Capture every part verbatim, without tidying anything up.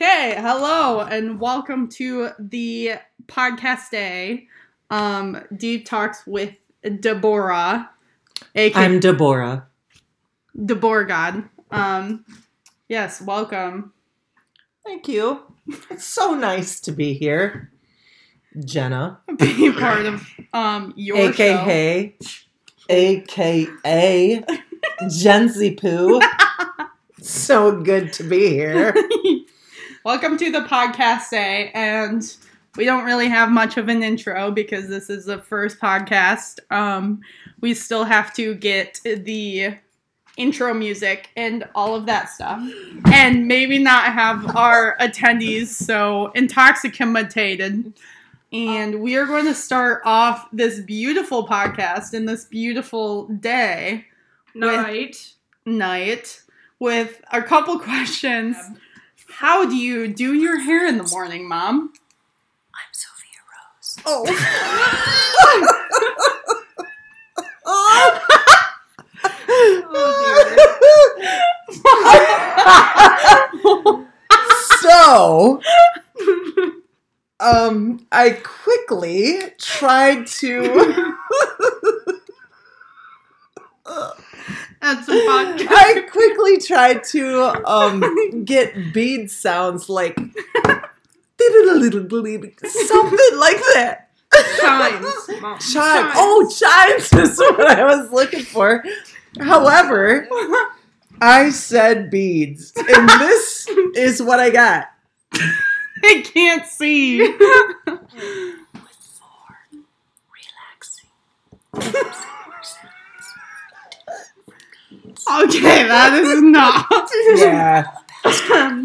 Okay, hello and welcome to the podcast day, um, Deep Talks with Deborah. A K A I'm Deborah. Deborah God. Um, yes, welcome. Thank you. It's so nice to be here, Jenna. Be part of um your A K A show. A K A Jenzy Poo. So good to be here. Welcome to the podcast day, and we don't really have much of an intro because this is the first podcast. Um, we still have to get the intro music and all of that stuff, and maybe not have our attendees so intoxicated. And we are going to start off this beautiful podcast and this beautiful day. Night. With, night. With a couple questions. Yeah. How do you do your hair in the morning, Mom? I'm Sophia Rose. Oh. Oh, so, um, I quickly tried to... That's a podcast. I quickly tried to um, get bead sounds like something like that. Chimes. Mom. Chimes. Chimes. Oh, chimes is what I was looking for. However, I said beads, and this is what I got. I can't see. With four relaxing. Okay, that is not. Yeah.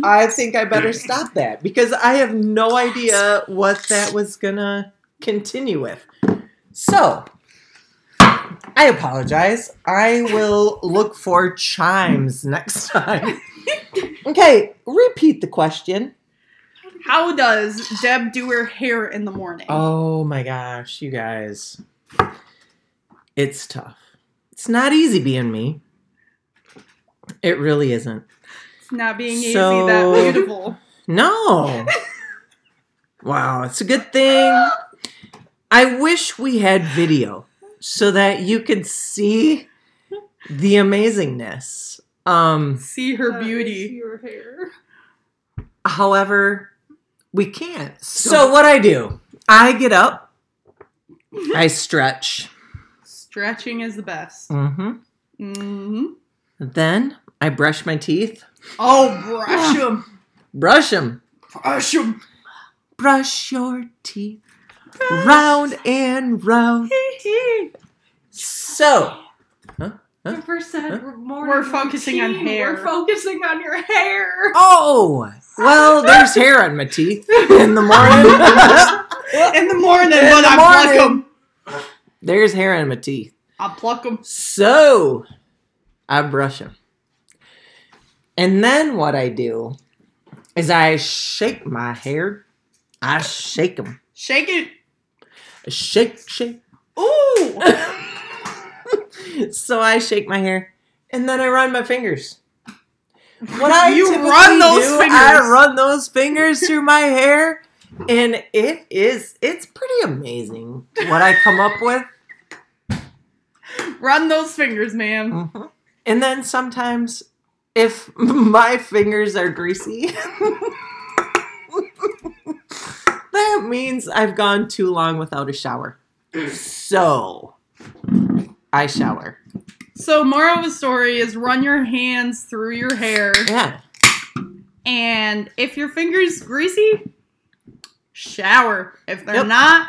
I think I better stop that because I have no idea what that was going to continue with. So, I apologize. I will look for chimes next time. Okay, repeat the question. How does Deb do her hair in the morning? Oh my gosh, you guys. It's tough. It's not easy being me. It really isn't. It's not being so, easy that beautiful. No. Wow, it's a good thing. I wish we had video so that you could see the amazingness. Um, see her beauty. See her hair. However, we can't. So. so what I do, I get up, I stretch. Stretching is the best. Mm-hmm. Mm-hmm. Then I brush my teeth. Oh, brush them. Brush them. Brush them. Brush your teeth. Brush. Round and round. So. Huh? Huh? First said huh? Morning We're focusing routine. on hair. We're focusing on your hair. Oh. Well, there's hair on my teeth in the morning. in the morning. In when the I morning. Pluck them. There's hair on my teeth. I pluck them. So. I brush them. And then what I do is I shake my hair. I shake them. Shake it. Shake, shake. Ooh. So I shake my hair. And then I run my fingers. What I you run those do, fingers. I run those fingers through my hair. And it is, it's pretty amazing what I come up with. Run those fingers, man. Mm-hmm. And then sometimes, if my fingers are greasy, that means I've gone too long without a shower. So, I shower. So, moral of the story is run your hands through your hair. Yeah. And if your finger's greasy, shower. If they're yep. not,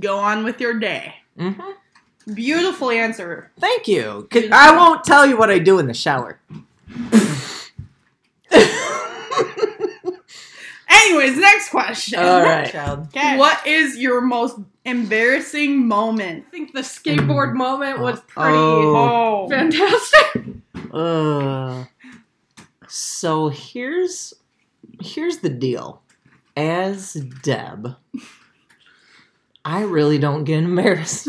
go on with your day. Mm-hmm. Beautiful answer. Thank you. Beautiful. I won't tell you what I do in the shower. Anyways, next question. All right. Child. Okay. What is your most embarrassing moment? I think the skateboard moment was pretty oh. Oh. fantastic. Uh, so here's here's the deal. As Deb, I really don't get embarrassed.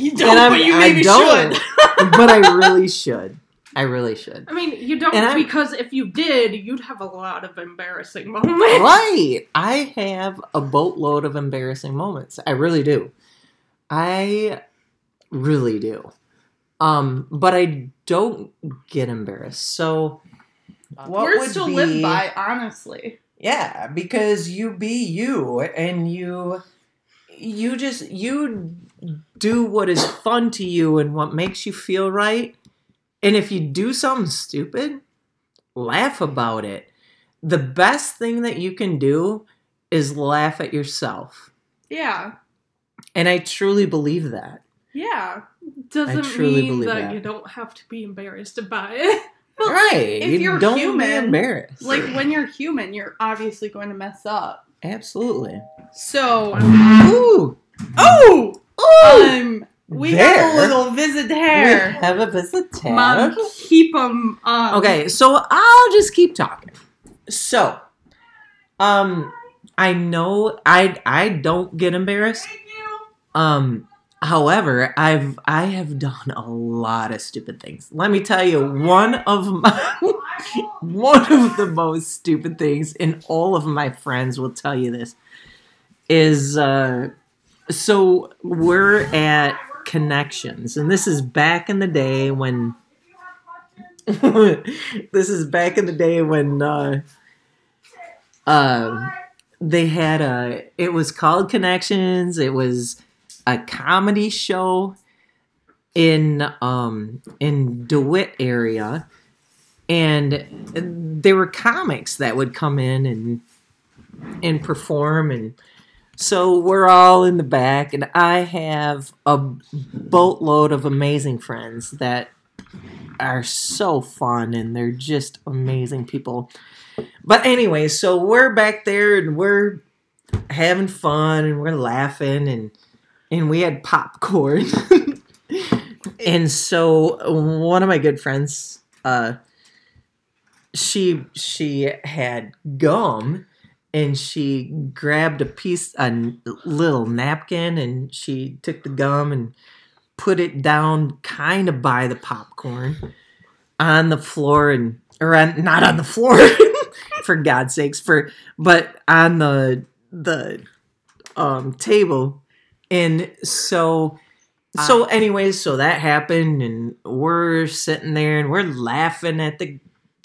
You don't, but you maybe I don't, should. But I really should. I really should. I mean, you don't, because if you did, you'd have a lot of embarrassing moments. Right. I have a boatload of embarrassing moments. I really do. I really do. Um, but I don't get embarrassed. So what We're would still be... live by, honestly. Yeah, because you be you, and you, you just, you do what is fun to you and what makes you feel right. And if you do something stupid, laugh about it. The best thing that you can do is laugh at yourself. Yeah. And I truly believe that. Yeah. Doesn't mean that, that you don't have to be embarrassed by it. Well, right. If you you're don't human, be embarrassed. Like, when you're human, you're obviously going to mess up. Absolutely. So. Ooh. Oh! Oh! Um, we there. have a little visitor. We have a visitor. Mom, keep them up. Okay, so I'll just keep talking. So, um, I know I I don't get embarrassed. Thank you. Um, however, I've I have done a lot of stupid things. Let me tell you, one of my one of the most stupid things, and all of my friends will tell you this, is uh, so we're at Connections, and this is back in the day when this is back in the day when uh, uh, they had a it was called Connections. It was a comedy show in um, in DeWitt area, and there were comics that would come in and and perform. And so we're all in the back, and I have a boatload of amazing friends that are so fun, and they're just amazing people. But anyway, so we're back there, and we're having fun, and we're laughing, and and we had popcorn. And so one of my good friends, uh, she she had gum. And she grabbed a piece, a little napkin, and she took the gum and put it down kind of by the popcorn on the floor. And, or on, not on the floor, for God's sakes, for, but on the, the um, table. And so, so anyways, so that happened, and we're sitting there and we're laughing at the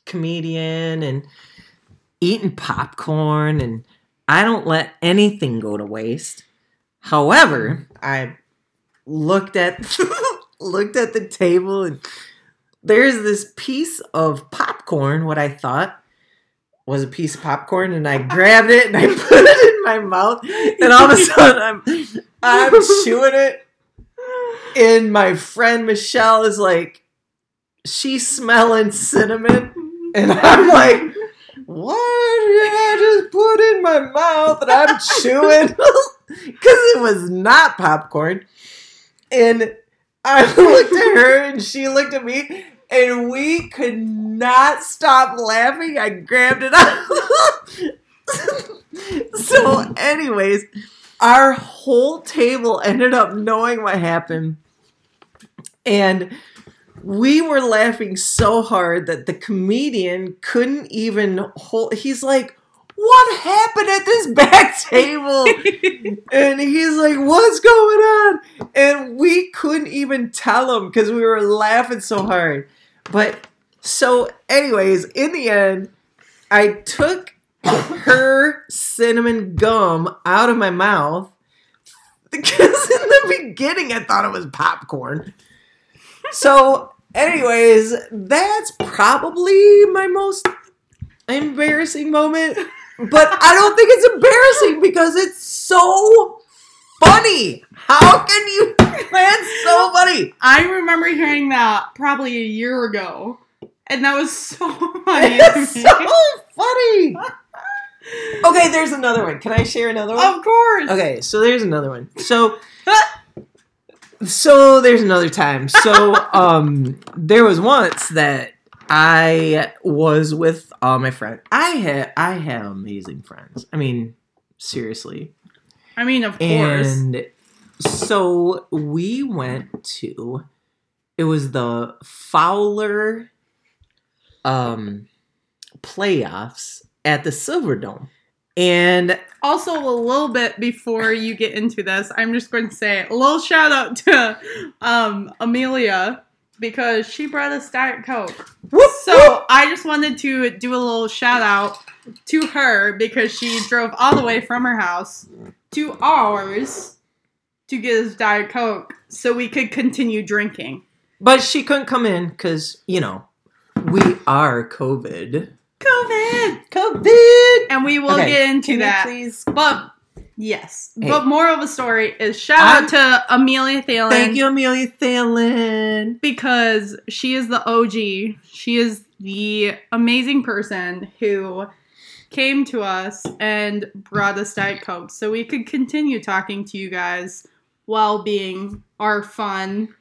comedian and eating popcorn, and I don't let anything go to waste. However, I looked at looked at the table, and there's this piece of popcorn, what I thought was a piece of popcorn, and I grabbed it and I put it in my mouth, and all of a sudden I'm I'm chewing it, and my friend Michelle is like, she's smelling cinnamon, and I'm like, what did I just put in my mouth? And I'm chewing, because it was not popcorn. And I looked at her, and she looked at me, and we could not stop laughing. I grabbed it up. So anyways, our whole table ended up knowing what happened. And we were laughing so hard that the comedian couldn't even hold. He's like, what happened at this back table? And he's like, what's going on? And we couldn't even tell him because we were laughing so hard. But so anyways, in the end, I took her cinnamon gum out of my mouth, because in the beginning I thought it was popcorn. So anyways, that's probably my most embarrassing moment, but I don't think it's embarrassing because it's so funny. How can you? That's so funny. I remember hearing that probably a year ago, and that was so funny. It's so funny. Okay, there's another one. Can I share another one? Of course. Okay, so there's another one. So... So there's another time. So um, there was once that I was with uh, my friend. I had I had amazing friends. I mean, seriously. I mean, of course. And so we went to, it was the Fowler um, playoffs at the Silverdome. And also a little bit before you get into this, I'm just going to say a little shout out to um, Amelia because she brought us Diet Coke. Whoop, so whoop. I just wanted to do a little shout out to her because she drove all the way from her house to ours to get us Diet Coke so we could continue drinking. But she couldn't come in because, you know, we are COVID. COVID! COVID! And we will okay. get into Can that. Please? But, yes. Hey. But moral of the story is shout I'm, out to Amelia Thielen. Thank you, Amelia Thielen. Because she is the O G. She is the amazing person who came to us and brought us Diet Coke so we could continue talking to you guys while being our fun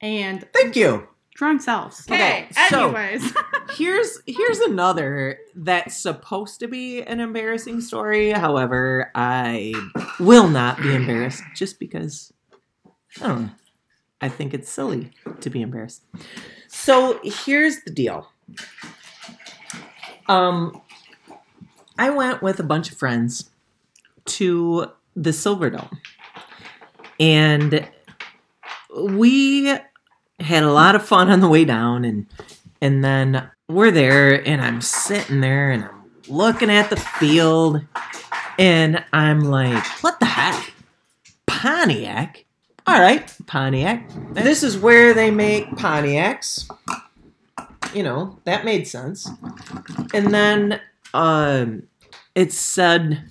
and... Thank you. Drunk selves. Okay, okay so anyways. here's here's another that's supposed to be an embarrassing story. However, I will not be embarrassed just because, I don't know, I think it's silly to be embarrassed. So here's the deal. Um, I went with a bunch of friends to the Silverdome. And we... had a lot of fun on the way down, and and then we're there, and I'm sitting there, and I'm looking at the field, and I'm like, what the heck? Pontiac? All right, Pontiac. This is where they make Pontiacs. You know, that made sense. And then um, it said,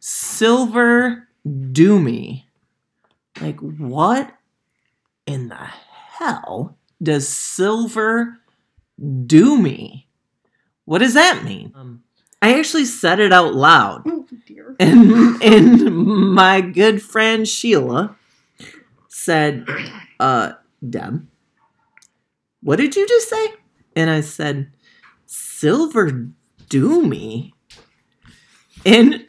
Silverdome. Like, what? In the hell does silver do me? What does that mean? Um, I actually said it out loud. Oh, dear. And, and my good friend Sheila said, uh, Deb, what did you just say? And I said, silver do me? And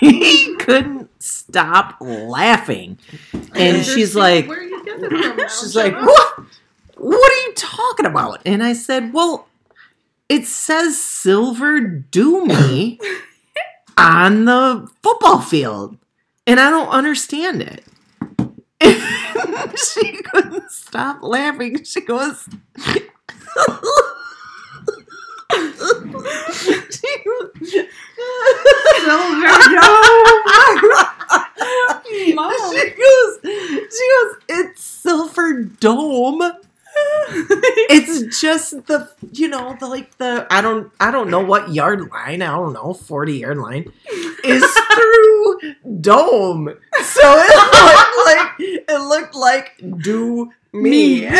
she couldn't stop laughing. And she's like... She's like, what? What are you talking about? And I said, well, it says Silver Do Me on the football field. And I don't understand it. And she couldn't stop laughing. She goes, she goes Silver Dome. Mom. She goes, she goes, it's Silverdome. It's just the, you know, the like the I don't I don't know what yard line, I don't know, forty yard line is through dome. So it looked like it looked like do me. me.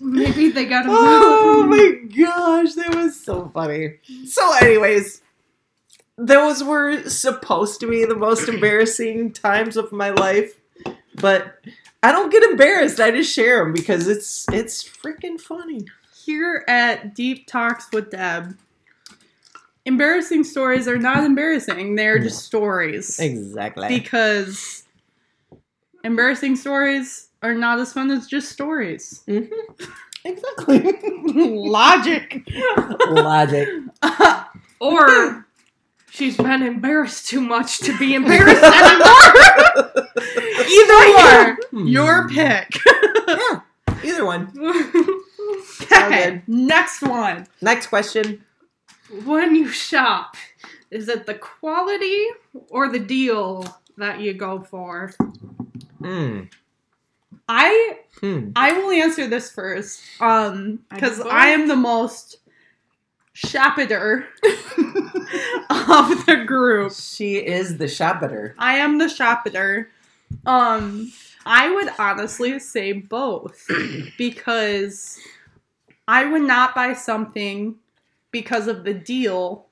Maybe they got a Oh my gosh, that was so funny. So anyways, those were supposed to be the most embarrassing times of my life, but I don't get embarrassed. I just share them because it's it's freaking funny. Here at Deep Talks with Deb, embarrassing stories are not embarrassing. They're just stories. Exactly. Because embarrassing stories... are not as fun as just stories. Mm-hmm. Exactly. Logic. Logic. Uh, or she's been embarrassed too much to be embarrassed anymore. Either one. Your pick. Yeah. Either one. Okay. Next one. Next question. When you shop, is it the quality or the deal that you go for? Hmm. I hmm. I will answer this first, um, because I am the most shopper of the group. She is the shopper. I am the shopper. Um, I would honestly say both, because I would not buy something because of the deal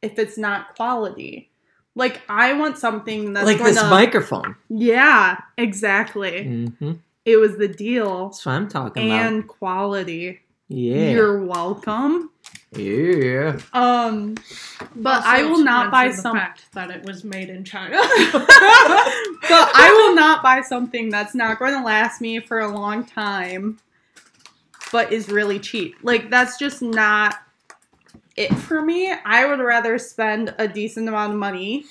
if it's not quality. Like, I want something that's like gonna, this microphone. Yeah, exactly. Mm-hmm. It was the deal. That's what I'm talking and about. And quality. Yeah. You're welcome. Yeah. Um, but also I will not buy some fact that it was made in China. But I will not buy something that's not going to last me for a long time, but is really cheap. Like, that's just not it for me. I would rather spend a decent amount of money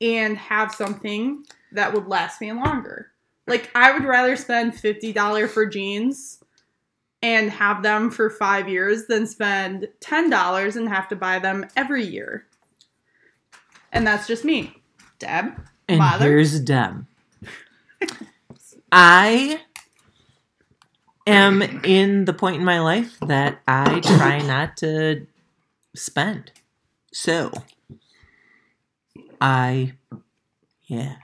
and have something that would last me longer. Like, I would rather spend fifty dollars for jeans and have them for five years than spend ten dollars and have to buy them every year. And that's just me. Deb. And father. Here's Deb. I am in the point in my life that I try not to spend. So, I, yeah.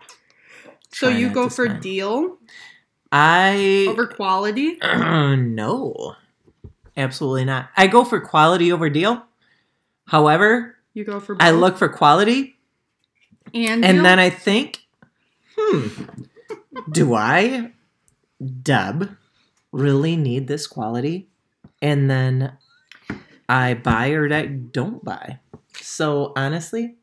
So you go for spend. Deal? I over quality? Uh, no, absolutely not. I go for quality over deal. However, you go for both? I look for quality, and and deal? Then I think, hmm, do I, Deb, really need this quality? And then I buy or I don't buy. So honestly,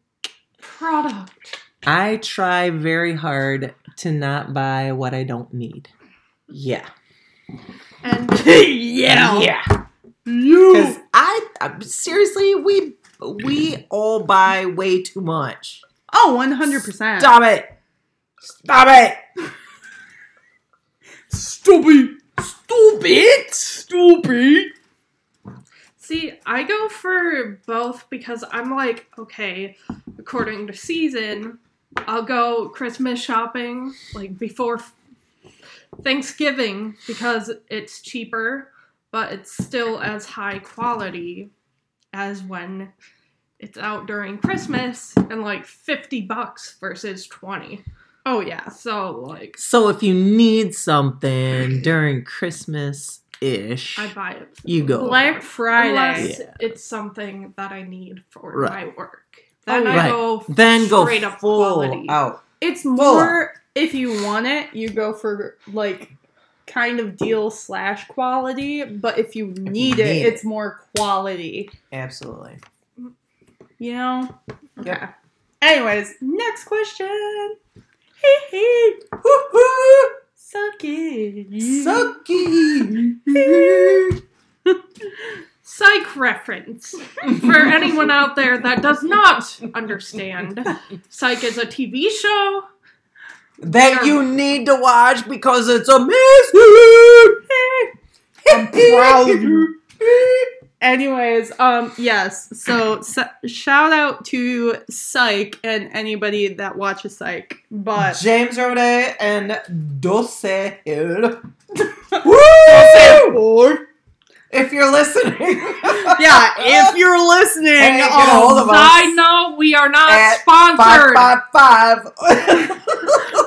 product. I try very hard to not buy what I don't need. Yeah. And yeah. Yeah. You. Because I, I, seriously, we we all buy way too much. Oh, one hundred percent. Stop it. Stop it. Stupid. Stupid. Stupid. See, I go for both because I'm like, okay, according to season, I'll go Christmas shopping, like, before Thanksgiving because it's cheaper, but it's still as high quality as when it's out during Christmas and, like, fifty bucks versus twenty. Oh, yeah. So, like... So, if you need something during Christmas-ish... I buy it. You go. Black Friday. Unless yeah. it's something that I need for right. my work. Then oh, I right. go then straight go up full quality. Out. It's more, if you want it, you go for, like, kind of deal slash quality. But if you need, if you need it, it, it's more quality. Absolutely. You know? Okay. Yeah. Anyways, next question. Hee hee. Hoo hoo. Sucky. Sucky. Psych reference. For anyone out there that does not understand, Psych is a T V show that you need to watch because it's amazing. I'm proud of you. Anyways, um, yes. So, so shout out to Psych and anybody that watches Psych. But James Roday and Dulce Hill. Woo! If you're listening. Yeah, if you're listening. Hey, get a hold of us. I know we are not sponsored. Five, five, five.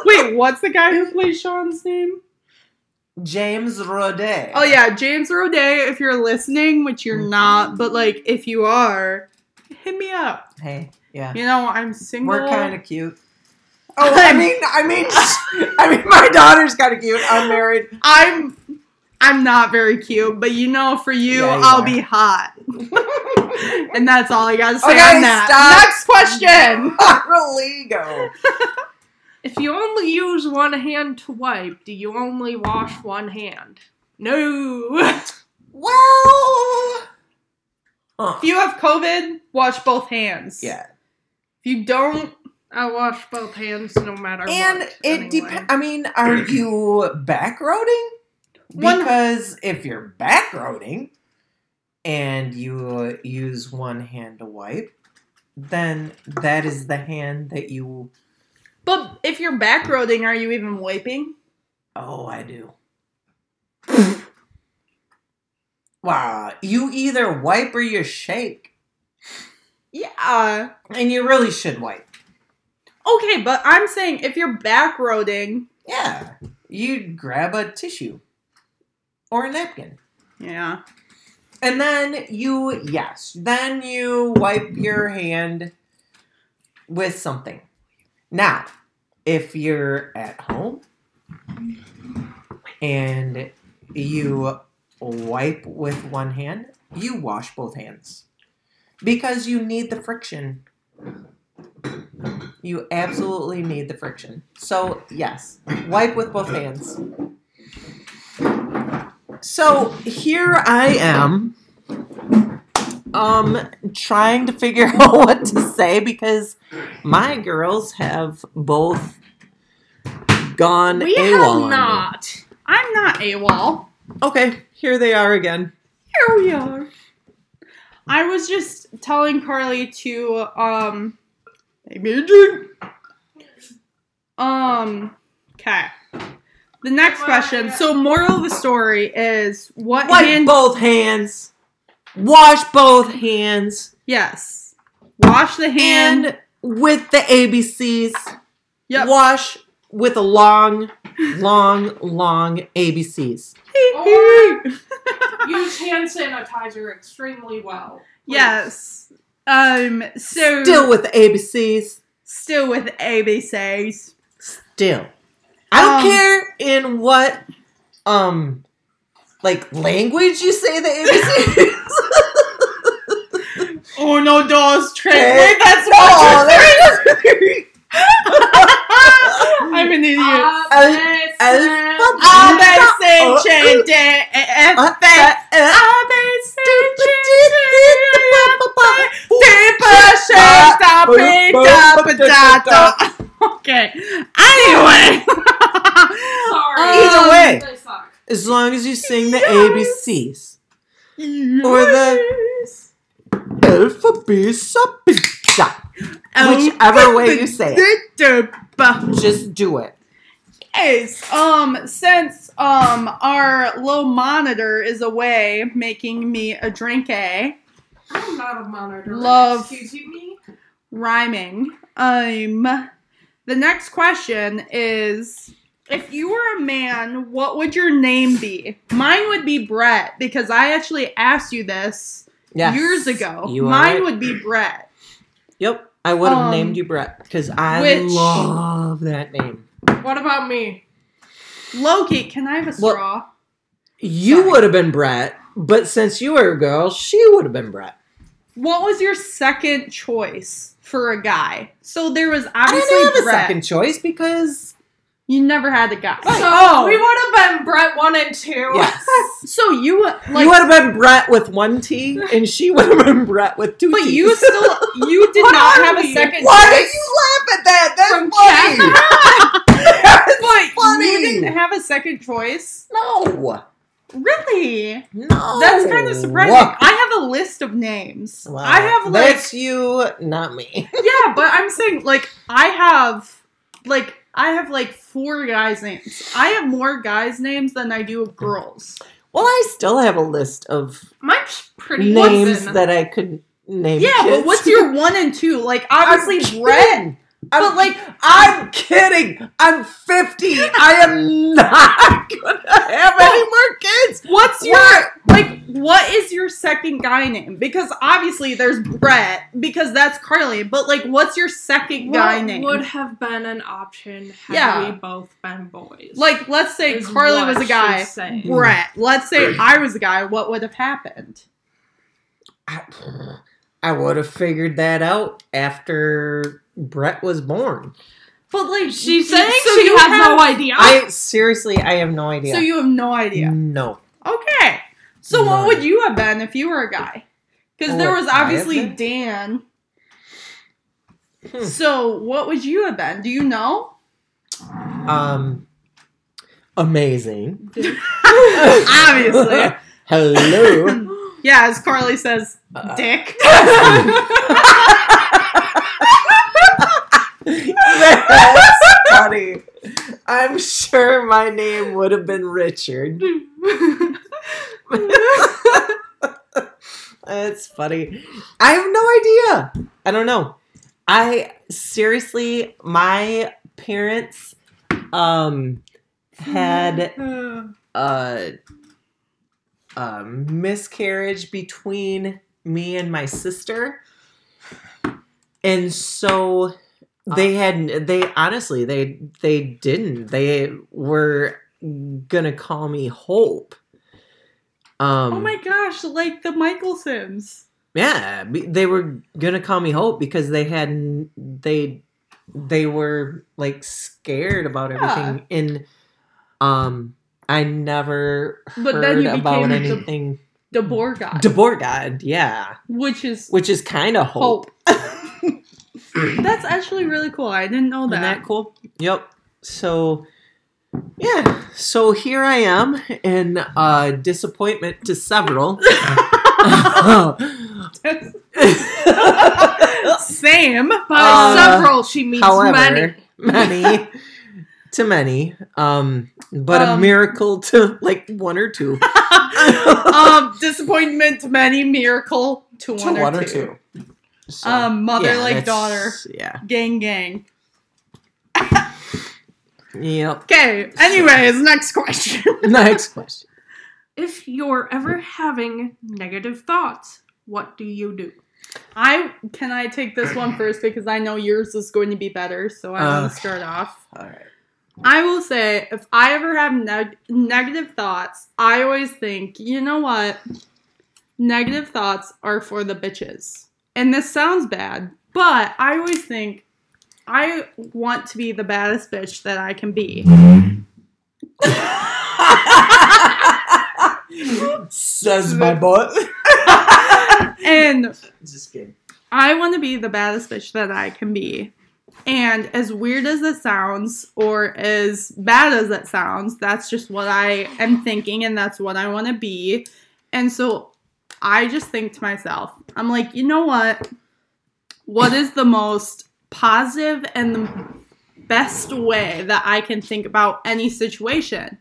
Wait, what's the guy who plays Sean's name? James Roday. Oh, yeah, James Roday, if you're listening, which you're mm-hmm. not, but, like, if you are, hit me up. Hey, yeah. You know, I'm single. We're kind of cute. Oh, I mean, I mean, I mean, my daughter's kind of cute. I'm married. I'm... I'm not very cute, but you know, for you, yeah, you I'll are. Be hot. And that's all I gotta say okay, on that. Stop. Next question. Rodrigo. If you only use one hand to wipe, do you only wash one hand? No. Well. If you have COVID, wash both hands. Yeah. If you don't. I wash both hands no matter and what. And it anyway. depends. I mean, are you backroading? Because one. If you're backroading and you use one hand to wipe, then that is the hand that you... But if you're backroading, are you even wiping? Oh, I do. Wow. You either wipe or you shake. Yeah. And you really should wipe. Okay, but I'm saying if you're backroading... Yeah. You'd grab a tissue. Or a napkin. Yeah. And then you, yes, then you wipe your hand with something. Now, if you're at home and you wipe with one hand, you wash both hands. Because you need the friction. You absolutely need the friction. So, yes, wipe with both hands. So, here I am, um, trying to figure out what to say because my girls have both gone AWOL. We have not. I'm not AWOL. Okay, here they are again. Here we are. I was just telling Carly to, um, hey, Major. Um, okay. The next question. So, moral of the story is what Wipe hand- both hands. Wash both hands. Yes. Wash the hand. And with the A B Cs. Yep. Wash with a long, long, long A B Cs. Or use hand sanitizer extremely well. Please. Yes. Um. So still with the A B Cs. Still with the A B Cs. Still. I don't um, care in what um like language you say the A B Cs. Oh no, does translate. That's all. I'm an idiot. Okay. Anyway. Either way. As long as you sing the A B Cs. Or the alphabet subpizza. Whichever way you say it. Just do it. Yes. Um, since um our little monitor is away making me a drink a I'm not a monitor. Love excuse me. Rhyming. Um the next question is if you were a man, what would your name be? Mine would be Brett, because I actually asked you this yes. years ago. You Mine right. would be Brett. Yep. I would have um, named you Brett, because I which, love that name. What about me? Loki, can I have a straw? Well, you would have been Brett, but since you were a girl, she would have been Brett. What was your second choice for a guy? So there was obviously Brett. I didn't have Brett. a second choice, because... You never had a guy. Right. So oh. we would have been Brett one and two. Yes. So you like You would have been Brett with one T and she would have been Brett with two T. But T's. you still you did not have a second Why choice. Why did you laugh at that? That's from funny. That's but funny. You didn't have a second choice? No. Really? No. That's kind of surprising. What? I have a list of names. Wow. I have like That's you, not me. Yeah, but I'm saying like I have like I have like four guys' names. I have more guys' names than I do of girls. Well, I still have a list of Mine's pretty names awesome. that I could name. Yeah, kids. But what's your one and two? Like, obviously, Brett. But like, I'm kidding. I'm fifty. I am not gonna have any more kids. What's your what? like? What is your second guy name? Because obviously there's Brett because that's Carly. But like, what's your second what guy name? Would have been an option had yeah. we both been boys. Like, let's say is Carly was a guy, Brett. Let's say I was a guy. What would have happened? I, I would have figured that out after Brett was born. But like she's saying so she has have, no idea. I seriously I have no idea. So you have no idea? No. Okay. So None. What would you have been if you were a guy? Because there was obviously Dan. Hmm. So what would you have been? Do you know? Um amazing. Obviously. Hello. Yeah, as Carly says, uh, dick. That's funny. I'm sure my name would have been Richard. That's funny. I have no idea. I don't know. I seriously, my parents um had a, a miscarriage between me and my sister. And so They had, they honestly, they they didn't. They were gonna call me Hope. Um, oh my gosh, like the Michaelsons. Yeah, they were gonna call me Hope because they had they they were like scared about everything, yeah. and um, I never but heard then you about anything. The Bora God. The Bora God, yeah, which is which is kind of Hope. Hope. That's actually really cool. I didn't know that. Isn't that cool? Yep. So. Yeah, so here I am in uh, disappointment to several. Same, but uh, several she means however, many. Many to many, um, but um, a miracle to like one or two. um, disappointment to many, miracle to, to one, or, one two. or two. So, um, mother yeah, like daughter, yeah. gang gang. Yep. Okay. Anyways, so, next question. Next question. If you're ever having negative thoughts, what do you do? I can I take this one first because I know yours is going to be better, so I want to okay. start off. All right. I will say, if I ever have neg- negative thoughts, I always think, you know what? Negative thoughts are for the bitches. And this sounds bad, but I always think, I want to be the baddest bitch that I can be. Says my butt. And just kidding. I want to be the baddest bitch that I can be. And as weird as it sounds, or as bad as it sounds, that's just what I am thinking, and that's what I want to be. And so I just think to myself, I'm like, you know what? What is the most positive and the best way that I can think about any situation?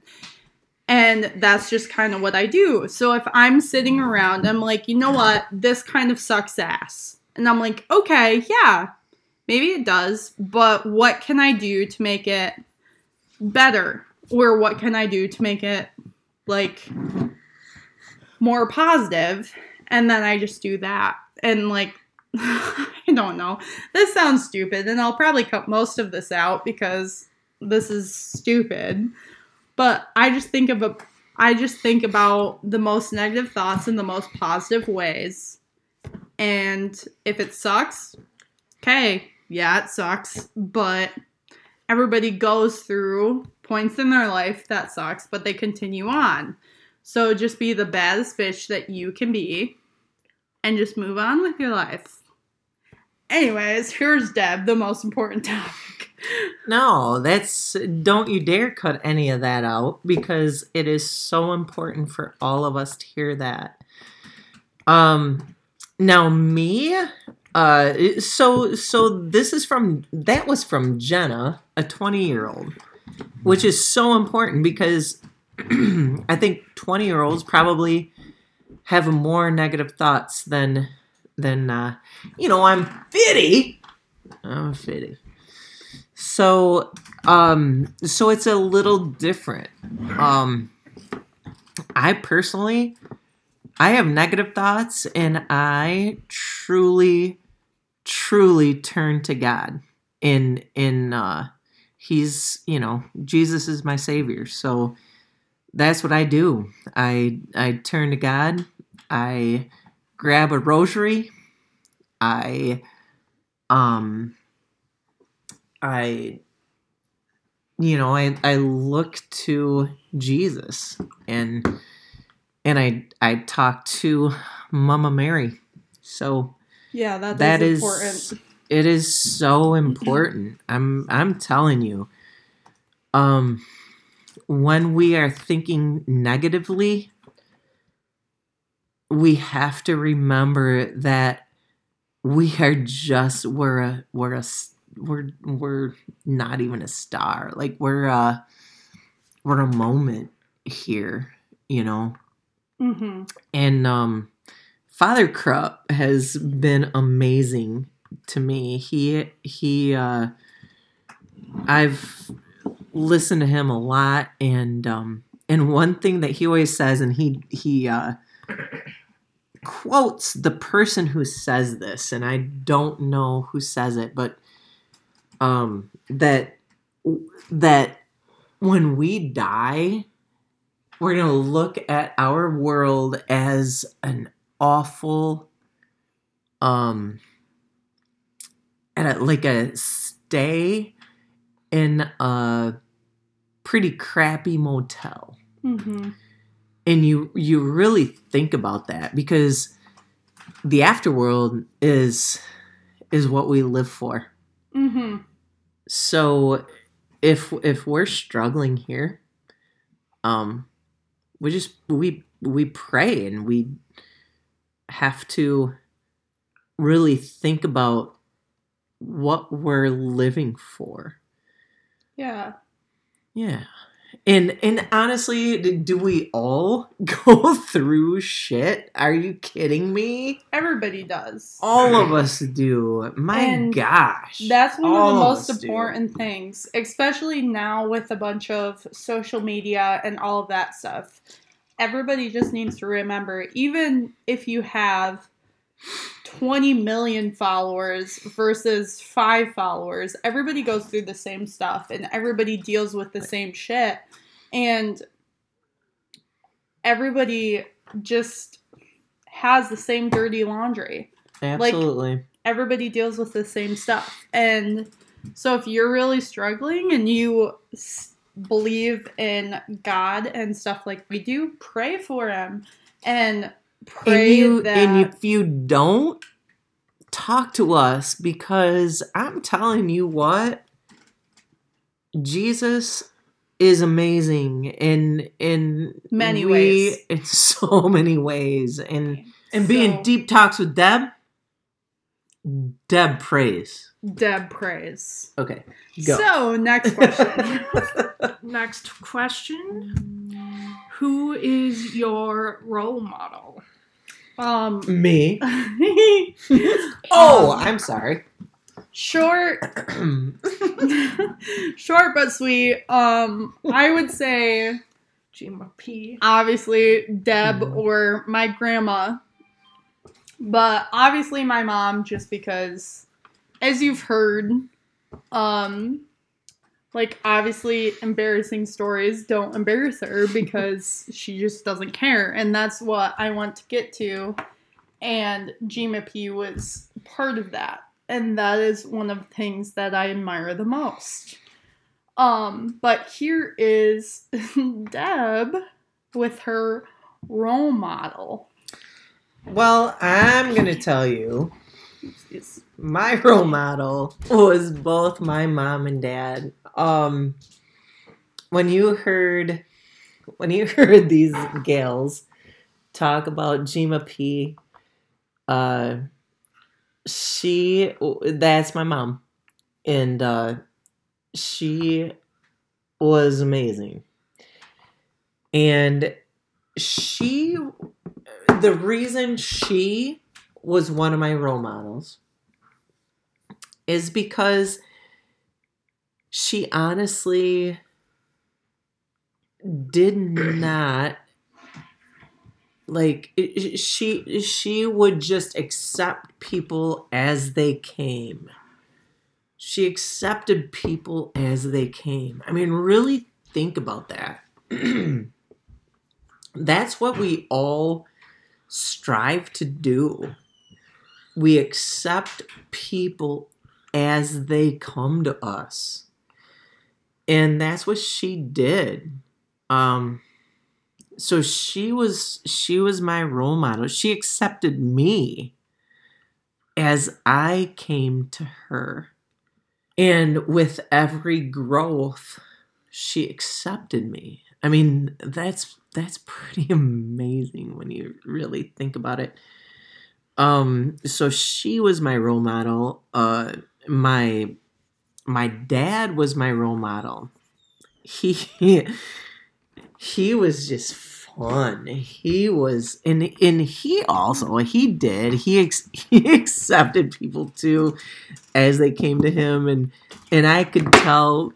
And that's just kind of what I do. So if I'm sitting around, I'm like, you know what? This kind of sucks ass. And I'm like, okay, yeah, maybe it does. But what can I do to make it better? Or what can I do to make it, like, more positive? And then I just do that. And, like, I don't know. This sounds stupid, and I'll probably cut most of this out because this is stupid. But I just think of a, I just think about the most negative thoughts in the most positive ways. And if it sucks, okay, yeah, it sucks. But everybody goes through points in their life that sucks, but they continue on. So just be the baddest bitch that you can be, and just move on with your life. Anyways, here's Deb, the most important topic. No, that's, don't you dare cut any of that out because it is so important for all of us to hear that. Um, now me, uh, so, so this is from, that was from Jenna, a twenty year old, which is so important because I think twenty year olds probably have more negative thoughts than, than uh, you know, I'm fitty. I'm fitty. So, um, so it's a little different. Um, I personally, I have negative thoughts, and I truly, truly turn to God. In, in, uh, he's, you know, Jesus is my savior. So that's what I do. I, I turn to God. I grab a rosary. I, um, I, you know, I, I look to Jesus and, and I, I talk to Mama Mary. So yeah, that, that is, is important. It is so important. I'm, I'm telling you, um, when we are thinking negatively, we have to remember that we are just, we're a, we're a, we're, we're not even a star. Like we're a, we're a moment here, you know? Mm-hmm. And, um, Father Krupp has been amazing to me. He, he, uh, I've listened to him a lot. And, um, and one thing that he always says, and he, he, uh, quotes the person who says this, and I don't know who says it, but um, that that when we die, we're gonna look at our world as an awful um, at a, like a stay in a pretty crappy motel. Mm-hmm. And you you really think about that, because the afterworld is is what we live for. Mm-hmm. So if if we're struggling here, um, we just we we pray, and we have to really think about what we're living for. Yeah. Yeah. And and honestly, do we all go through shit? Are you kidding me? Everybody does. All of us do. My and gosh. That's one all of the most of important do. things, especially now with a bunch of social media and all of that stuff. Everybody just needs to remember, even if you have twenty million followers versus five followers, everybody goes through the same stuff, and everybody deals with the same shit, and everybody just has the same dirty laundry. Absolutely. Like, everybody deals with the same stuff. And so if you're really struggling and you believe in God and stuff like we do, pray for him and Pray and, you, that. and if you don't, talk to us, because I'm telling you what, Jesus is amazing in in many we, ways, in so many ways, and and so, being deep talks with Deb. Deb prays. Deb prays. Okay, go. So next question. Next question. Who is your role model? Um, Me. oh, um, I'm sorry. Short. Short but sweet. Um, I would say Grandma P. Obviously Deb mm. or my grandma. But obviously my mom, just because, as you've heard, um... like, obviously, embarrassing stories don't embarrass her, because she just doesn't care. And that's what I want to get to. And Grandma P was part of that. And that is one of the things that I admire the most. Um, but here is Deb with her role model. Well, I'm going to tell you. My role model was both my mom and dad. Um, when you heard, when you heard these gals talk about Grandma P, uh, she, that's my mom. And, uh, she was amazing. And she, the reason she was one of my role models is because she honestly did not, like, she she would just accept people as they came. She accepted people as they came. I mean, really think about that. That's what we all strive to do. We accept people as they come to us. And that's what she did. Um, so she was she was my role model. She accepted me as I came to her. And with every growth, she accepted me. I mean, that's that's pretty amazing when you really think about it. Um, so she was my role model. Uh, my my dad was my role model. He, he he was just fun. He was, and and he also he did he ex, he accepted people too as they came to him, and and I could tell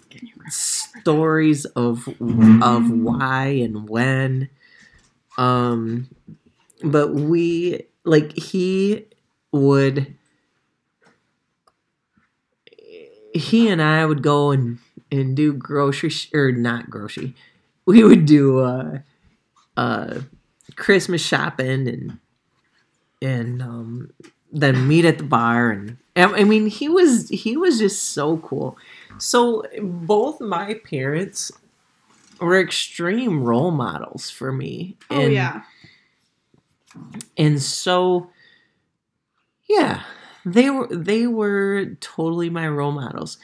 stories of of why and when. Um, but we. Like, he would, he and I would go and, and do grocery, sh- or not grocery, we would do uh, uh, Christmas shopping and and um, then meet at the bar. And I mean, he was he was just so cool. So both my parents were extreme role models for me. Oh, and, yeah. And so, yeah, they were they were totally my role models.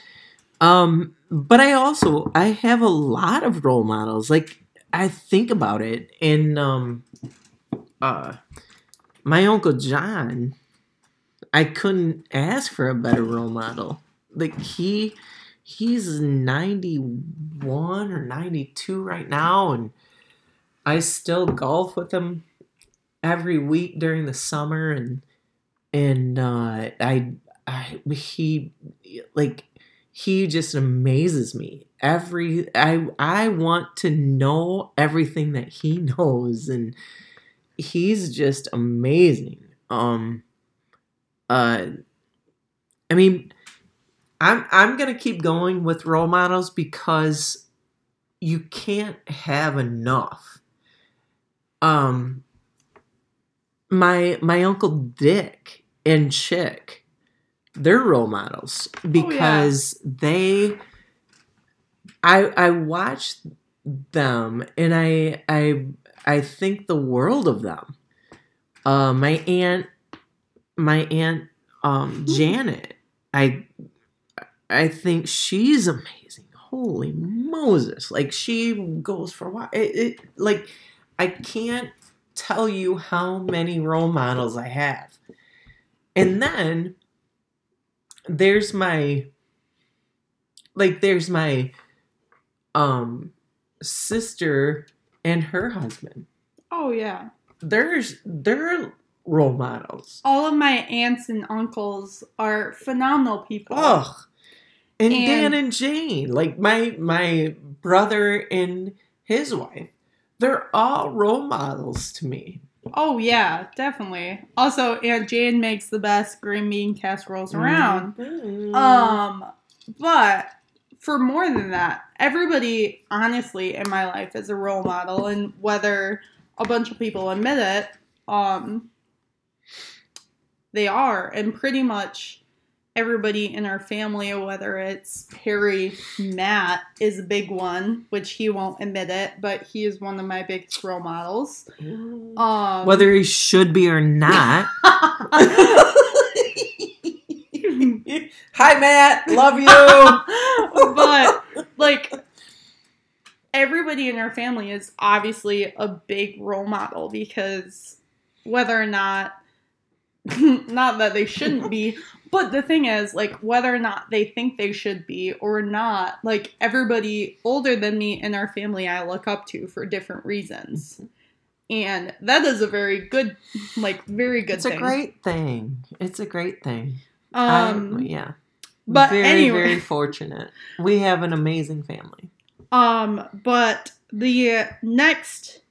Um, but I also, I have a lot of role models. Like, I think about it, and um, uh, my Uncle John, I couldn't ask for a better role model. Like, he... He's ninety-one or ninety-two right now, and I still golf with him every week during the summer. And and uh, I, I he like he just amazes me. Every I I want to know everything that he knows, and he's just amazing. Um, uh, I mean. I'm I'm going to keep going with role models because you can't have enough. Um, my my Uncle Dick and Chick, they're role models because oh, yeah. they I I watch them and I I I think the world of them. Uh, my aunt my aunt um, Janet, I I think she's amazing. Holy Moses. Like, she goes for a while. It, it, like, I can't tell you how many role models I have. And then there's my, like, there's my um, sister and her husband. Oh, yeah. There's, they're role models. All of my aunts and uncles are phenomenal people. Ugh. And, and Dan and Jane, like my my brother and his wife, they're all role models to me. Oh, yeah, definitely. Also, Aunt Jane makes the best green bean casseroles around. Mm-hmm. Um, but for more than that, everybody, honestly, in my life is a role model. And whether a bunch of people admit it, um, they are. And pretty much... everybody in our family, whether it's Harry, Matt is a big one, which he won't admit it, but he is one of my biggest role models. Um, whether he should be or not. Hi, Matt. Love you. But, like, everybody in our family is obviously a big role model because whether or not, not that they shouldn't be, but the thing is, like, whether or not they think they should be or not, like, everybody older than me in our family I look up to for different reasons. And that is a very good, like, very good it's thing. It's a great thing. It's a great thing. Um, I, yeah. But very, anyway. Very fortunate. We have an amazing family. Um, but the next...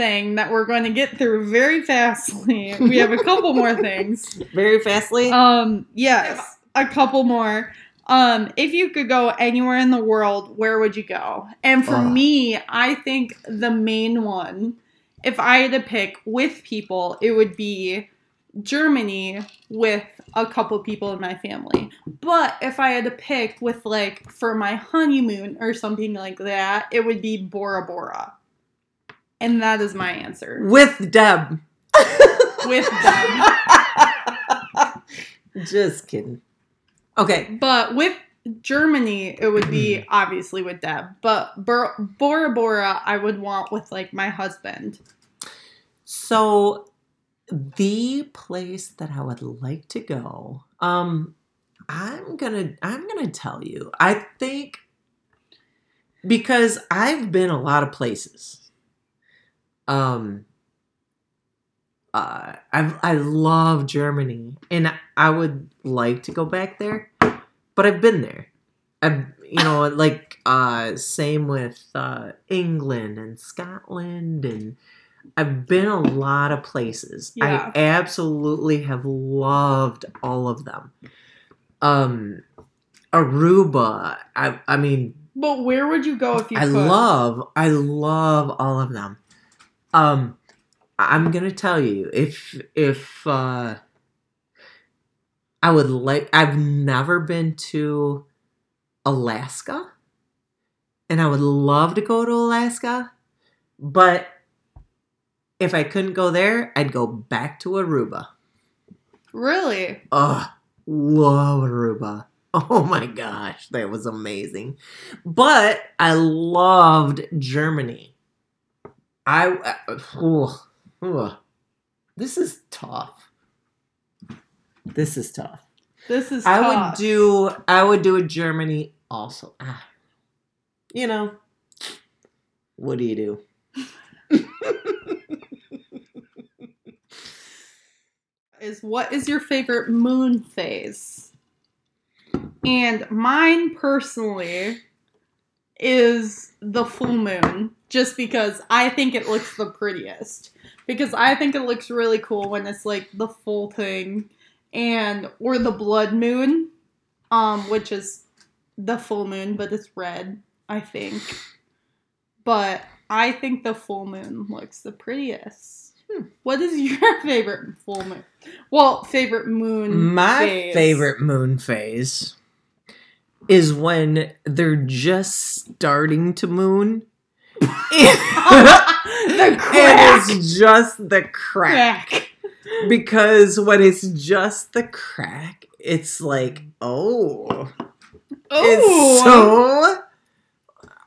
thing that we're going to get through very fastly. We have a couple more things. Very fastly? Um, yes, a couple more. Um, if you could go anywhere in the world, where would you go? And for Ugh. me, I think the main one, if I had to pick with people, it would be Germany with a couple people in my family. But if I had to pick with, like, for my honeymoon or something like that, it would be Bora Bora. And that is my answer. With Deb. With Deb. Just kidding. Okay. But with Germany, it would be obviously with Deb. But Bora Bora, I would want with, like, my husband. So the place that I would like to go, um, I'm gonna, I'm gonna tell you. I think because I've been a lot of places. Um, uh, I I love Germany, and I would like to go back there, but I've been there. I've, you know, like, uh, same with, uh, England and Scotland, and I've been a lot of places. Yeah. I absolutely have loved all of them. Um, Aruba, I, I mean. But where would you go if you I could? I love, I love all of them. Um, I'm going to tell you, if, if, uh, I would like, I've never been to Alaska, and I would love to go to Alaska, but if I couldn't go there, I'd go back to Aruba. Really? Oh, love Aruba. Oh my gosh, that was amazing. But I loved Germany. I, oh, oh, this is tough. This is tough. This is I tough. would do, I would do a Germany also. Ah, you know, what do you do? Is what is your favorite moon phase? And mine personally is the full moon, just because I think it looks the prettiest. Because I think it looks really cool when it's like the full thing, and or the blood moon, um, which is the full moon, but it's red, I think. But I think the full moon looks the prettiest. What is your favorite full moon? Well, favorite moon My phase. favorite moon phase is when they're just starting to moon. the crack. It is just the crack. crack. Because when it's just the crack, it's like, oh. Oh. It's so...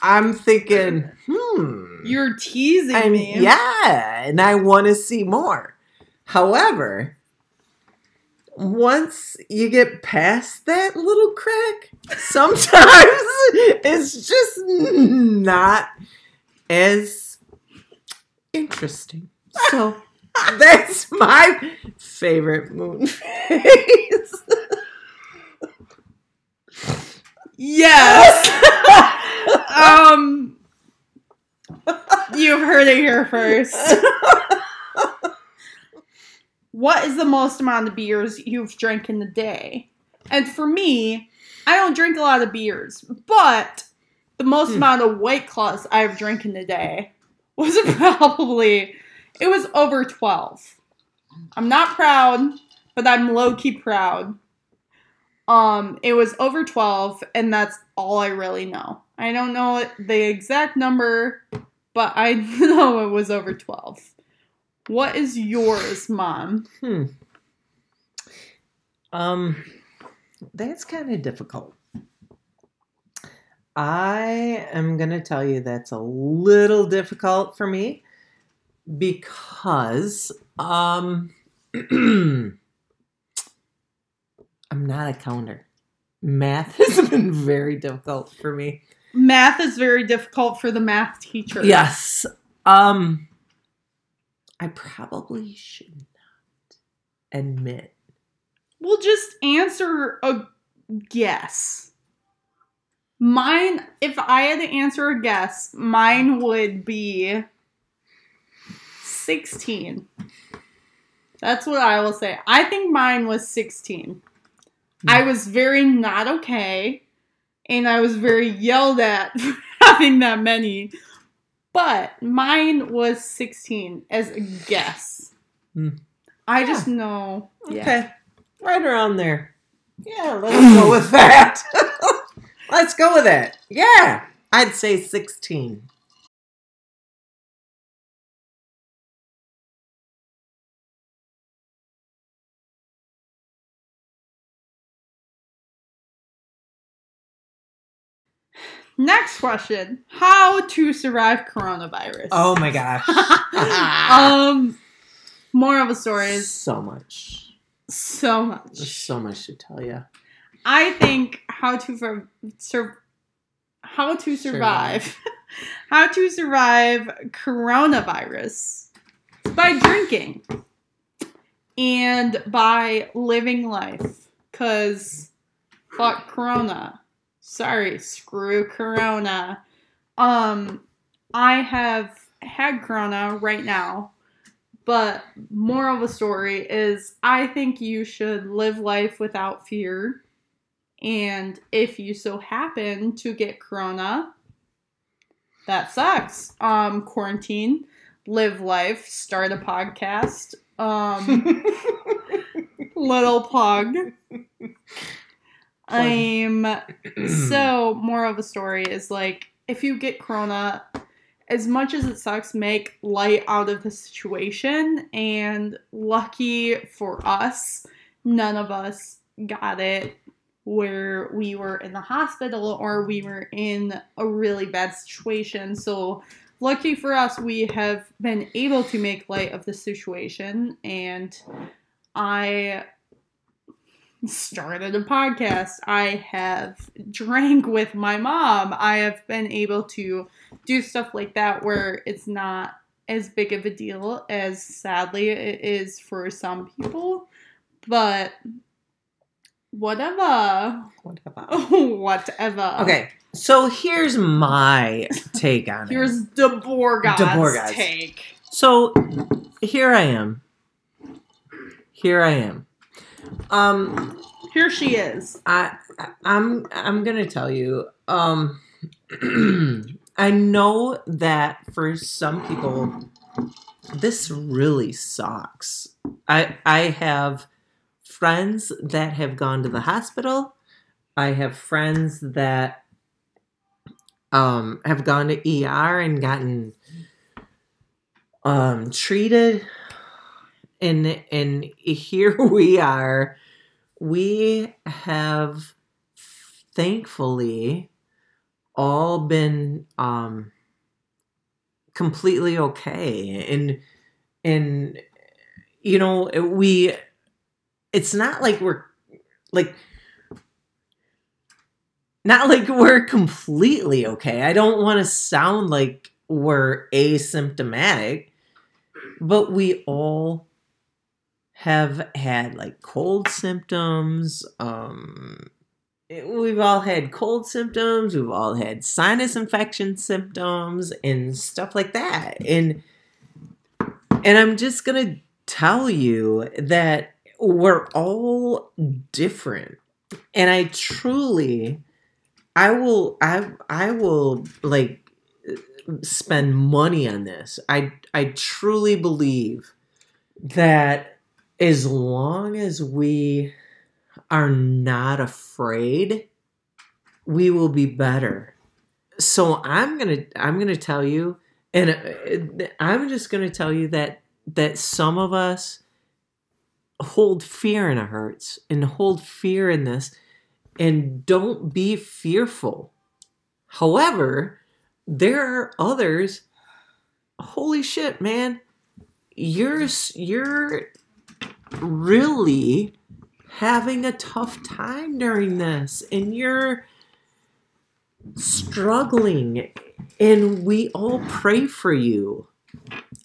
I'm thinking, hmm. You're teasing I'm, me. Yeah, and I want to see more. However, once you get past that little crack, sometimes it's just not as interesting. So that's my favorite moon phase. Yes. Um, you've heard it here first. What is the most amount of beers you've drank in the day? And for me, I don't drink a lot of beers, but the most hmm. amount of White Claws I've drank in the day was probably, it was over twelve. I'm not proud, but I'm low-key proud. Um, it was over twelve, and that's all I really know. I don't know the exact number, but I know it was over twelve. What is yours, Mom? Hmm. Um, that's kind of difficult. I am going to tell you that's a little difficult for me because, um, I'm not a counter. Math has been very difficult for me. Math is very difficult for the math teacher. Yes. Um, I probably should not admit. Well, just answer a guess. Mine, if I had to answer a guess, mine would be sixteen. That's what I will say. I think mine was sixteen. No. I was very not okay. And I was very yelled at for having that many. But mine was sixteen as a guess. Mm. I yeah. just know. Okay. Yeah. Right around there. Yeah, let's go with that. Let's go with that. Yeah. I'd say sixteen. Next question. How to survive coronavirus. Oh my gosh. um, more of a story is... So much. So much. There's so much to tell you. I think how to... Sur- sur- how to survive. survive. How to survive coronavirus. By drinking. And by living life. Because fuck corona. Sorry, screw corona. Um, I have had corona right now, but more of a story is I think you should live life without fear. And if you so happen to get corona, that sucks. Um, quarantine, live life, start a podcast. Um, little pug. I'm so moral of the story is like, if you get corona, as much as it sucks, make light out of the situation. And lucky for us, none of us got it where we were in the hospital or we were in a really bad situation. So lucky for us, we have been able to make light of the situation. And I started a podcast. I have drank with my mom. I have been able to do stuff like that where it's not as big of a deal as sadly it is for some people. But whatever. Whatever. Whatever. Okay. So here's my take on here's it. Here's Deborah's, Deborah's take. So here I am. Here I am. Um, here she is. I, I I'm I'm gonna tell you. Um, I know that for some people, this really sucks. I I have friends that have gone to the hospital. I have friends that um have gone to E R and gotten um treated. And and here we are. We have thankfully all been um, completely okay. And and you know we. It's not like we're like not like we're completely okay. I don't want to sound like we're asymptomatic, but we all have had like cold symptoms. Um, it, we've all had cold symptoms. We've all had sinus infection symptoms and stuff like that. And and I'm just gonna tell you that we're all different. And I truly, I will, I I will like spend money on this. I I truly believe that. As long as we are not afraid, we will be better. So I'm gonna, I'm gonna tell you, and I'm just gonna tell you that that some of us hold fear in our hearts and hold fear in this, and don't be fearful. However, there are others. Holy shit, man! You're you're. really having a tough time during this, and you're struggling, and we all pray for you.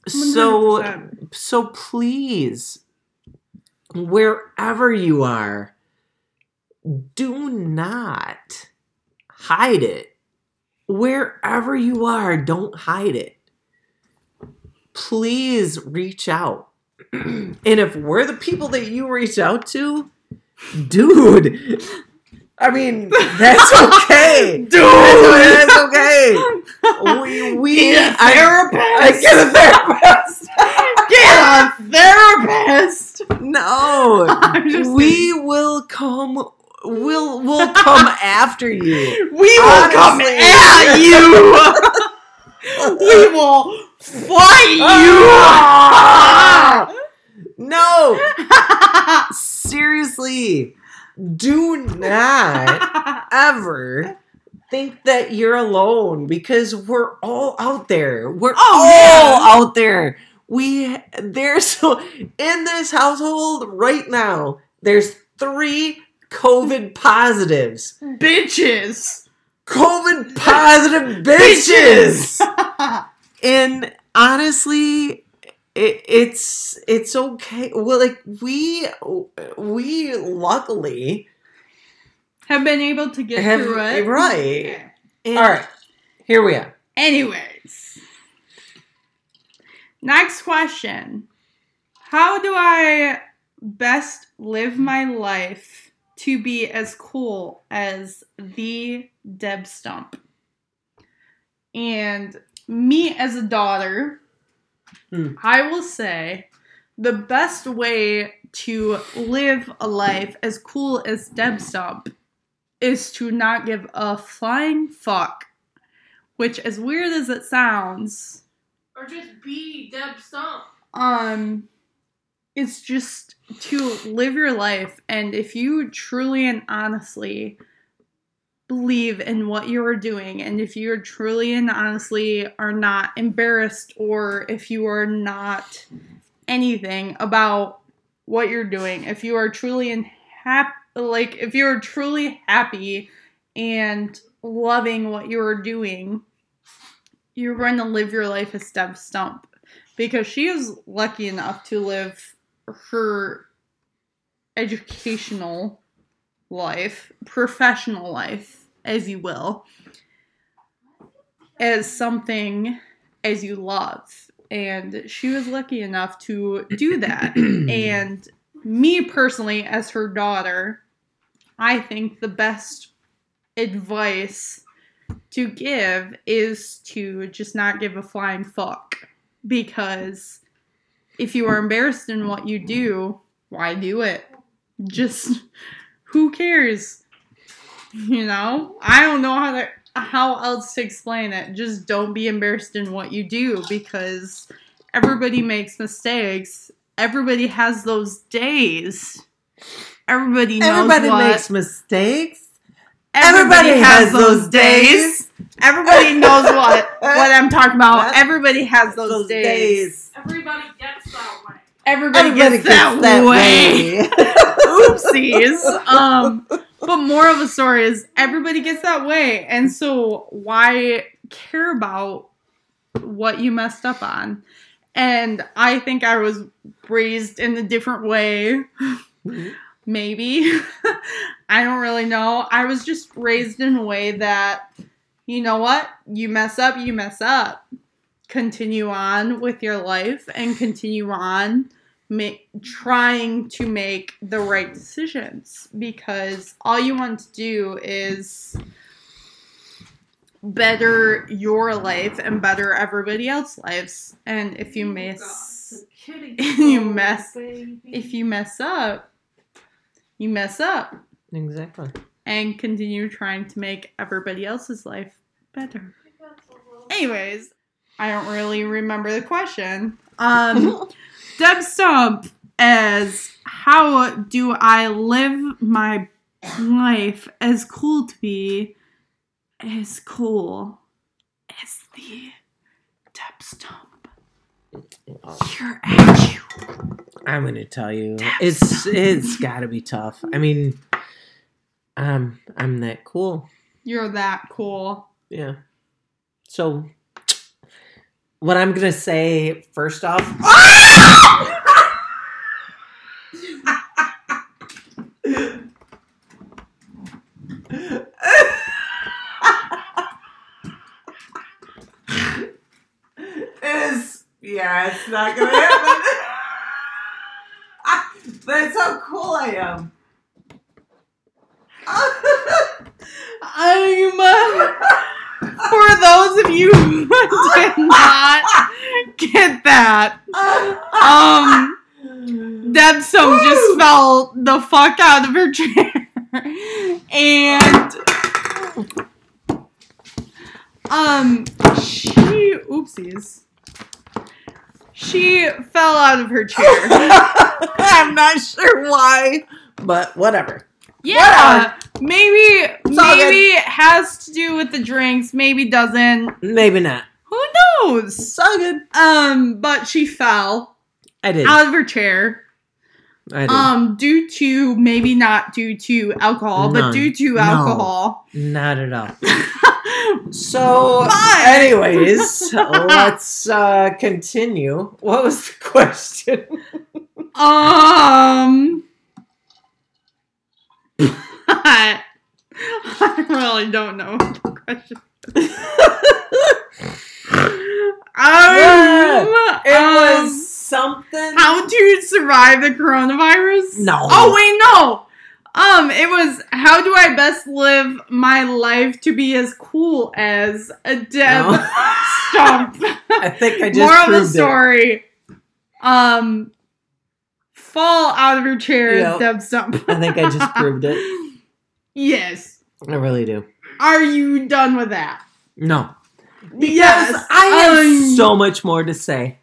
one hundred percent. So, so please, wherever you are, do not hide it. Wherever you are, don't hide it. Please reach out. And if we're the people that you reach out to, dude, I mean, that's okay. Dude, that's, that's okay. We, we get a therapist. I, I get a therapist. Get a therapist. No, we saying. will come. We'll we'll come after you. We will Honestly. come at you. We will. Why you? Ah! No! Seriously, do not ever think that you're alone, because we're all out there. We're oh, all yeah. out there. We there's so in this household right now. There's three COVID positives, bitches. COVID positive bitches. bitches. And honestly, it, it's it's okay. Well, like we we luckily have been able to get have, through it, right? And all right, here we are. Anyways, next question: how do I best live my life to be as cool as the Deb Stump? And me as a daughter, hmm. I will say the best way to live a life as cool as Deb Stump is to not give a flying fuck, which, as weird as it sounds, or just be Deb Stump, um, it's just to live your life. And if you truly and honestly believe in what you are doing, and if you truly and honestly are not embarrassed, or if you are not anything about what you're doing, if you are truly and happy, like if you are truly happy and loving what you are doing, you're going to live your life as Deb Stump, because she is lucky enough to live her educational life, professional life, as you will, as something as you love. And she was lucky enough to do that. And me personally, as her daughter, I think the best advice to give is to just not give a flying fuck. Because if you are embarrassed in what you do, why do it? Just, who cares? You know? I don't know how to... how else to explain it. Just don't be embarrassed in what you do, because everybody makes mistakes. Everybody has those days. Everybody knows Everybody what. makes mistakes. Everybody, Everybody has, has those days. days. Everybody knows what, what I'm talking about. Everybody has those, those days. days. Everybody gets that way. Everybody, Everybody gets, gets that, that way. way. Oopsies. Um... But more of the story is everybody gets that way. And so why care about what you messed up on? And I think I was raised in a different way. Maybe. I don't really know. I was just raised in a way that, you know what? You mess up, you mess up. Continue on with your life and continue on Make, trying to make the right decisions, because all you want to do is better your life and better everybody else's lives. And if you mess, if you mess, if you mess up, you mess up. Exactly. And continue trying to make everybody else's life better. Anyways, I don't really remember the question. Um. Deb Stump as how do I live my life as cool to be as cool as the Deb Stump. You're at you. I'm gonna tell you, Deb it's Stump. It's gotta be tough. I mean, um, I'm that cool. You're that cool. Yeah. So, what I'm gonna say first off. Yeah, it's not gonna happen. I, that's how cool I am. I'm uh, for those of you who did not get that, um, Deb Stump just fell the fuck out of her chair, and um, she oopsies. She fell out of her chair. I'm not sure why, but whatever. Yeah, whatever. maybe maybe it has to do with the drinks. Maybe doesn't. Maybe not. Who knows? So good. Um, but she fell. I did out of her chair. I did. Um, due to maybe not due to alcohol, None. but due to no. alcohol. Not at all. So, Bye. anyways, let's uh, continue. What was the question? um, I really don't know what the question is. um, yeah, it um, was something. How to survive the coronavirus? No. Oh wait, no. Um, it was, how do I best live my life to be as cool as a Deb no. Stump? I think I just More proved of the story. It. Um, fall out of your chair as yep. Deb Stump. I think I just proved it. Yes. I really do. Are you done with that? No. Because yes, I have um, so much more to say.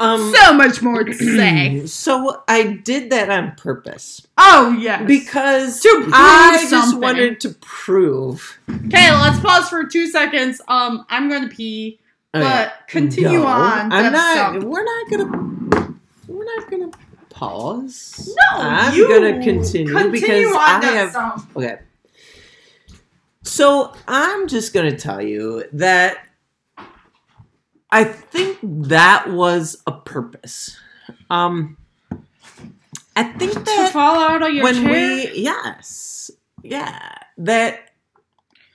Um, so much more to say. So I did that on purpose. Oh, yes. Because to I something. just wanted to prove. Okay, let's pause for two seconds. Um, I'm going to pee. But uh, continue no, on. I'm not, we're not gonna. We're not gonna pause. No, I'm you gonna continue, continue because on I have. Song. Okay. So I'm just gonna tell you that I think that was a purpose. Um, I think that to fall out of your when chair? we yes yeah that.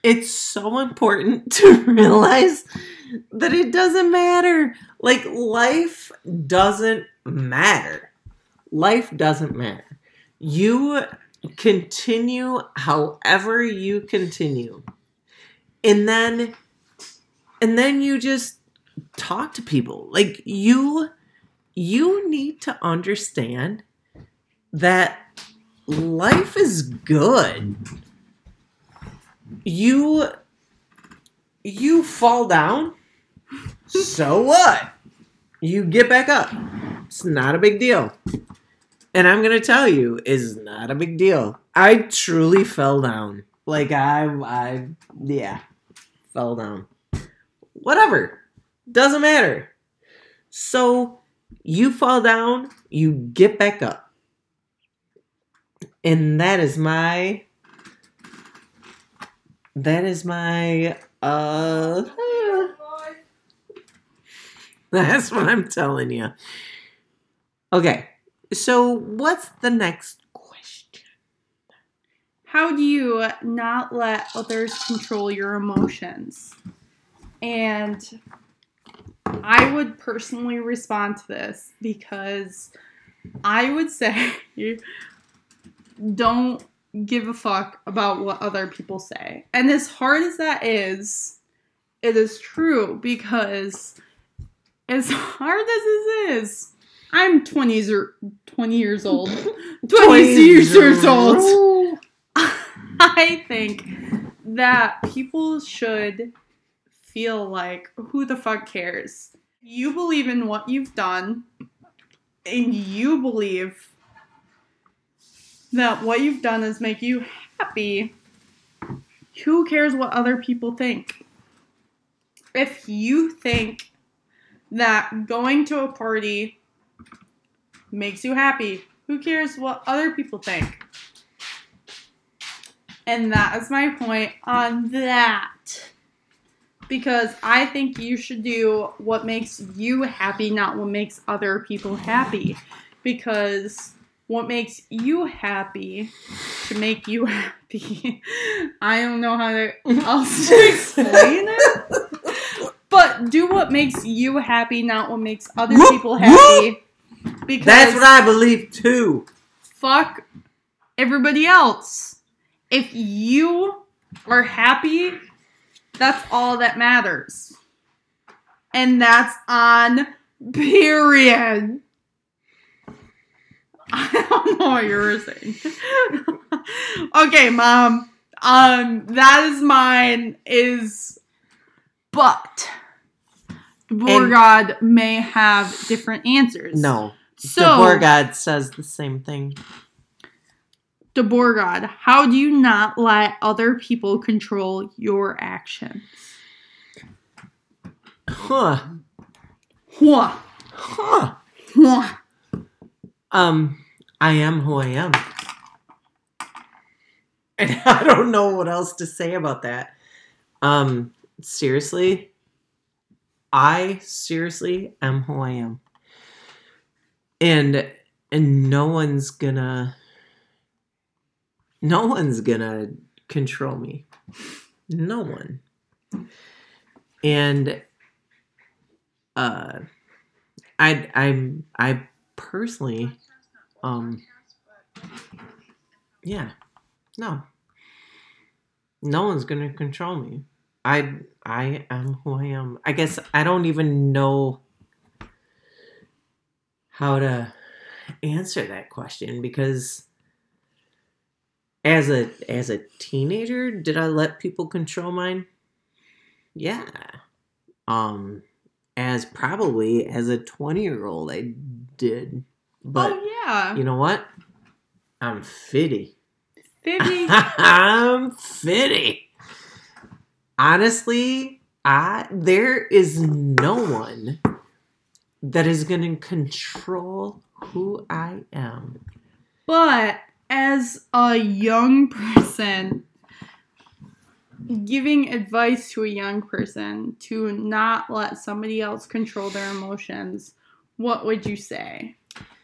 It's so important to realize that it doesn't matter. Like, life doesn't matter. Life doesn't matter. You continue however you continue. And then, and then you just talk to people. Like, you, you need to understand that life is good. You, you fall down, so what? You get back up. It's not a big deal. And I'm going to tell you, it's not a big deal. I truly fell down. Like, I, I, yeah, fell down. Whatever. Doesn't matter. So, you fall down, you get back up. And that is my... That is my, uh, that's what I'm telling you. Okay, so what's the next question? How do you not let others control your emotions? And I would personally respond to this because I would say don't give a fuck about what other people say. And as hard as that is, it is true because as hard as this is, I'm twenty years old. twenty years old. I think that people should feel like, who the fuck cares? You believe in what you've done and you believe that what you've done is make you happy. Who cares what other people think? If you think that going to a party makes you happy, who cares what other people think? And that is my point on that. Because I think you should do what makes you happy, not what makes other people happy. Because... what makes you happy should make you happy. I don't know how to, else to explain it. But do what makes you happy, not what makes other people happy. Because that's what I believe too. Fuck everybody else. If you are happy, that's all that matters. And that's on period. I don't know what you were saying. Okay, Mom. Um, that is mine. Is but Bor God may have different answers. No, so Bor God says the same thing. Bor God, how do you not let other people control your actions? Huh. Huh. Huh. Huh. Um, I am who I am. And I don't know what else to say about that. Um, seriously, I seriously am who I am. And, and no one's gonna, no one's gonna control me. No one. And, uh, I, I, I, personally, um, yeah, no, no one's gonna control me. I, I am who I am. I guess I don't even know how to, answer that question because as a as a teenager, did I let people control mine? Yeah. Um, as probably as a twenty-year-old, I did. But oh, yeah. You know what? I'm fitty. Fitty. I'm fitty. Honestly, I there is no one that is going to control who I am. But as a young person, giving advice to a young person to not let somebody else control their emotions, what would you say?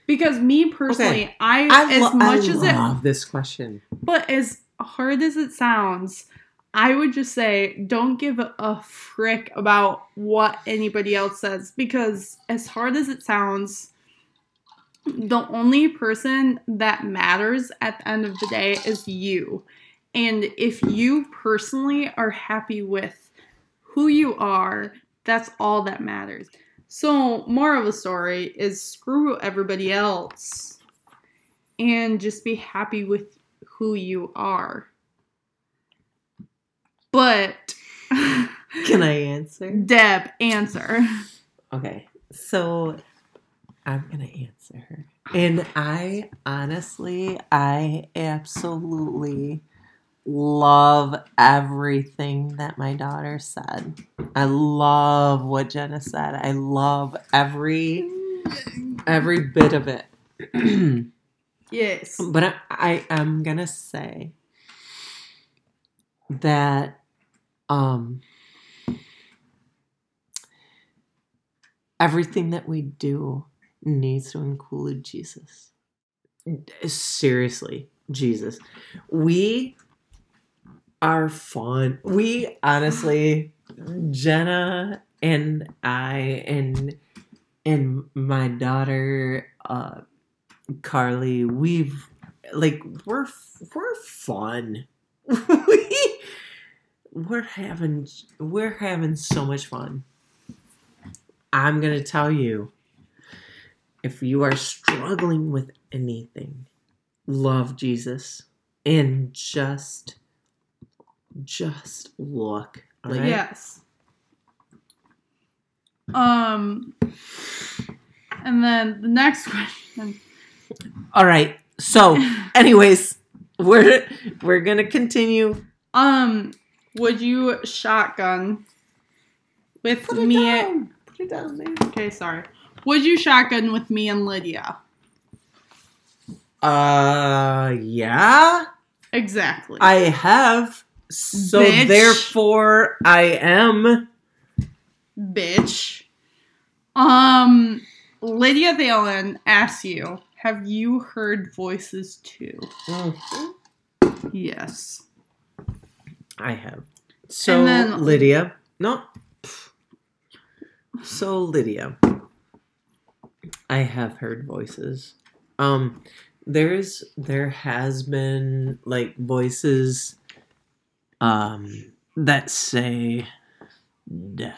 Because me personally, okay. I, I lo- as much I as it love this question, but as hard as it sounds, I would just say don't give a frick about what anybody else says. Because as hard as it sounds, the only person that matters at the end of the day is you. And if you personally are happy with who you are, that's all that matters. So, moral of the story is screw everybody else and just be happy with who you are. But... Can I answer? Deb, answer. Okay, so I'm going to answer her. And I honestly, I absolutely... love everything that my daughter said. I love what Jenna said. I love every every bit of it. Yes. But I, I am gonna say that um, everything that we do needs to include Jesus. Seriously, Jesus. We are fun. We honestly, Jenna and I and and my daughter uh, Carly, we've like we're we're fun. we we're having we're having so much fun. I'm gonna tell you, if you are struggling with anything, love Jesus and just. Just look. Right? Yes. Um, and then the next question. All right. So, anyways, we're we're gonna continue. Um, would you shotgun with Put it me? Down. Put it down, man. Okay, sorry. Would you shotgun with me and Lydia? Uh, yeah. Exactly. I have. So, bitch. Therefore, I am. Bitch. Um, Lydia Valen asks you, have you heard voices too? Mm-hmm. Yes. I have. So, then, Lydia. No. So, Lydia. I have heard voices. Um, there's, there has been, like, voices... Um, that say, Deb,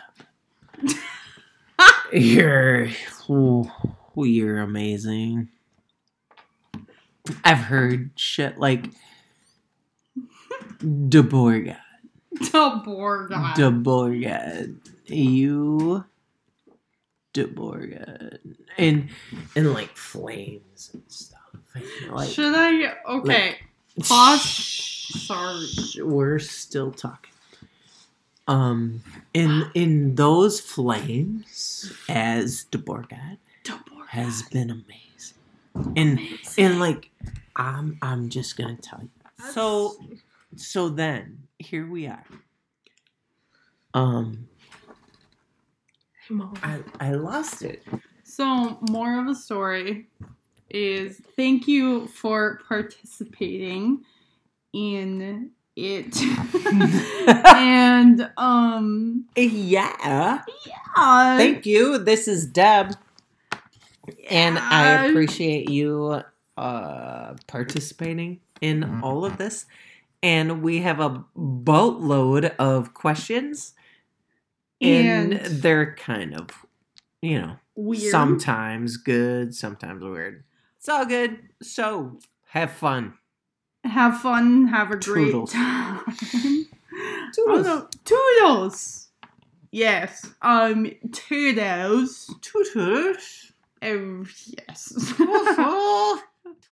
you're, oh, you're amazing. I've heard shit like, Deborah. Deborah. Deborah. You, Deborah. And, and like flames and stuff. Like, should I, okay, like, pause. Sh- Sorry. We're still talking. Um, in in those flames, as Deborah has been amazing, and amazing. and like I'm I'm just gonna tell you. That's... So so then here we are. Um, I I lost it. So more of a story is thank you for participating in it. And um yeah. Yeah. Thank you. This is Deb. Yeah. And I appreciate you uh participating in all of this. And we have a boatload of questions. And, and they're kind of, you know, weird. Sometimes good, sometimes weird. It's all good. So have fun. Have fun. Have a great Toodles. time. Toodles. Also, toodles. Yes. Um. Toodles. Toodles. Oh yes.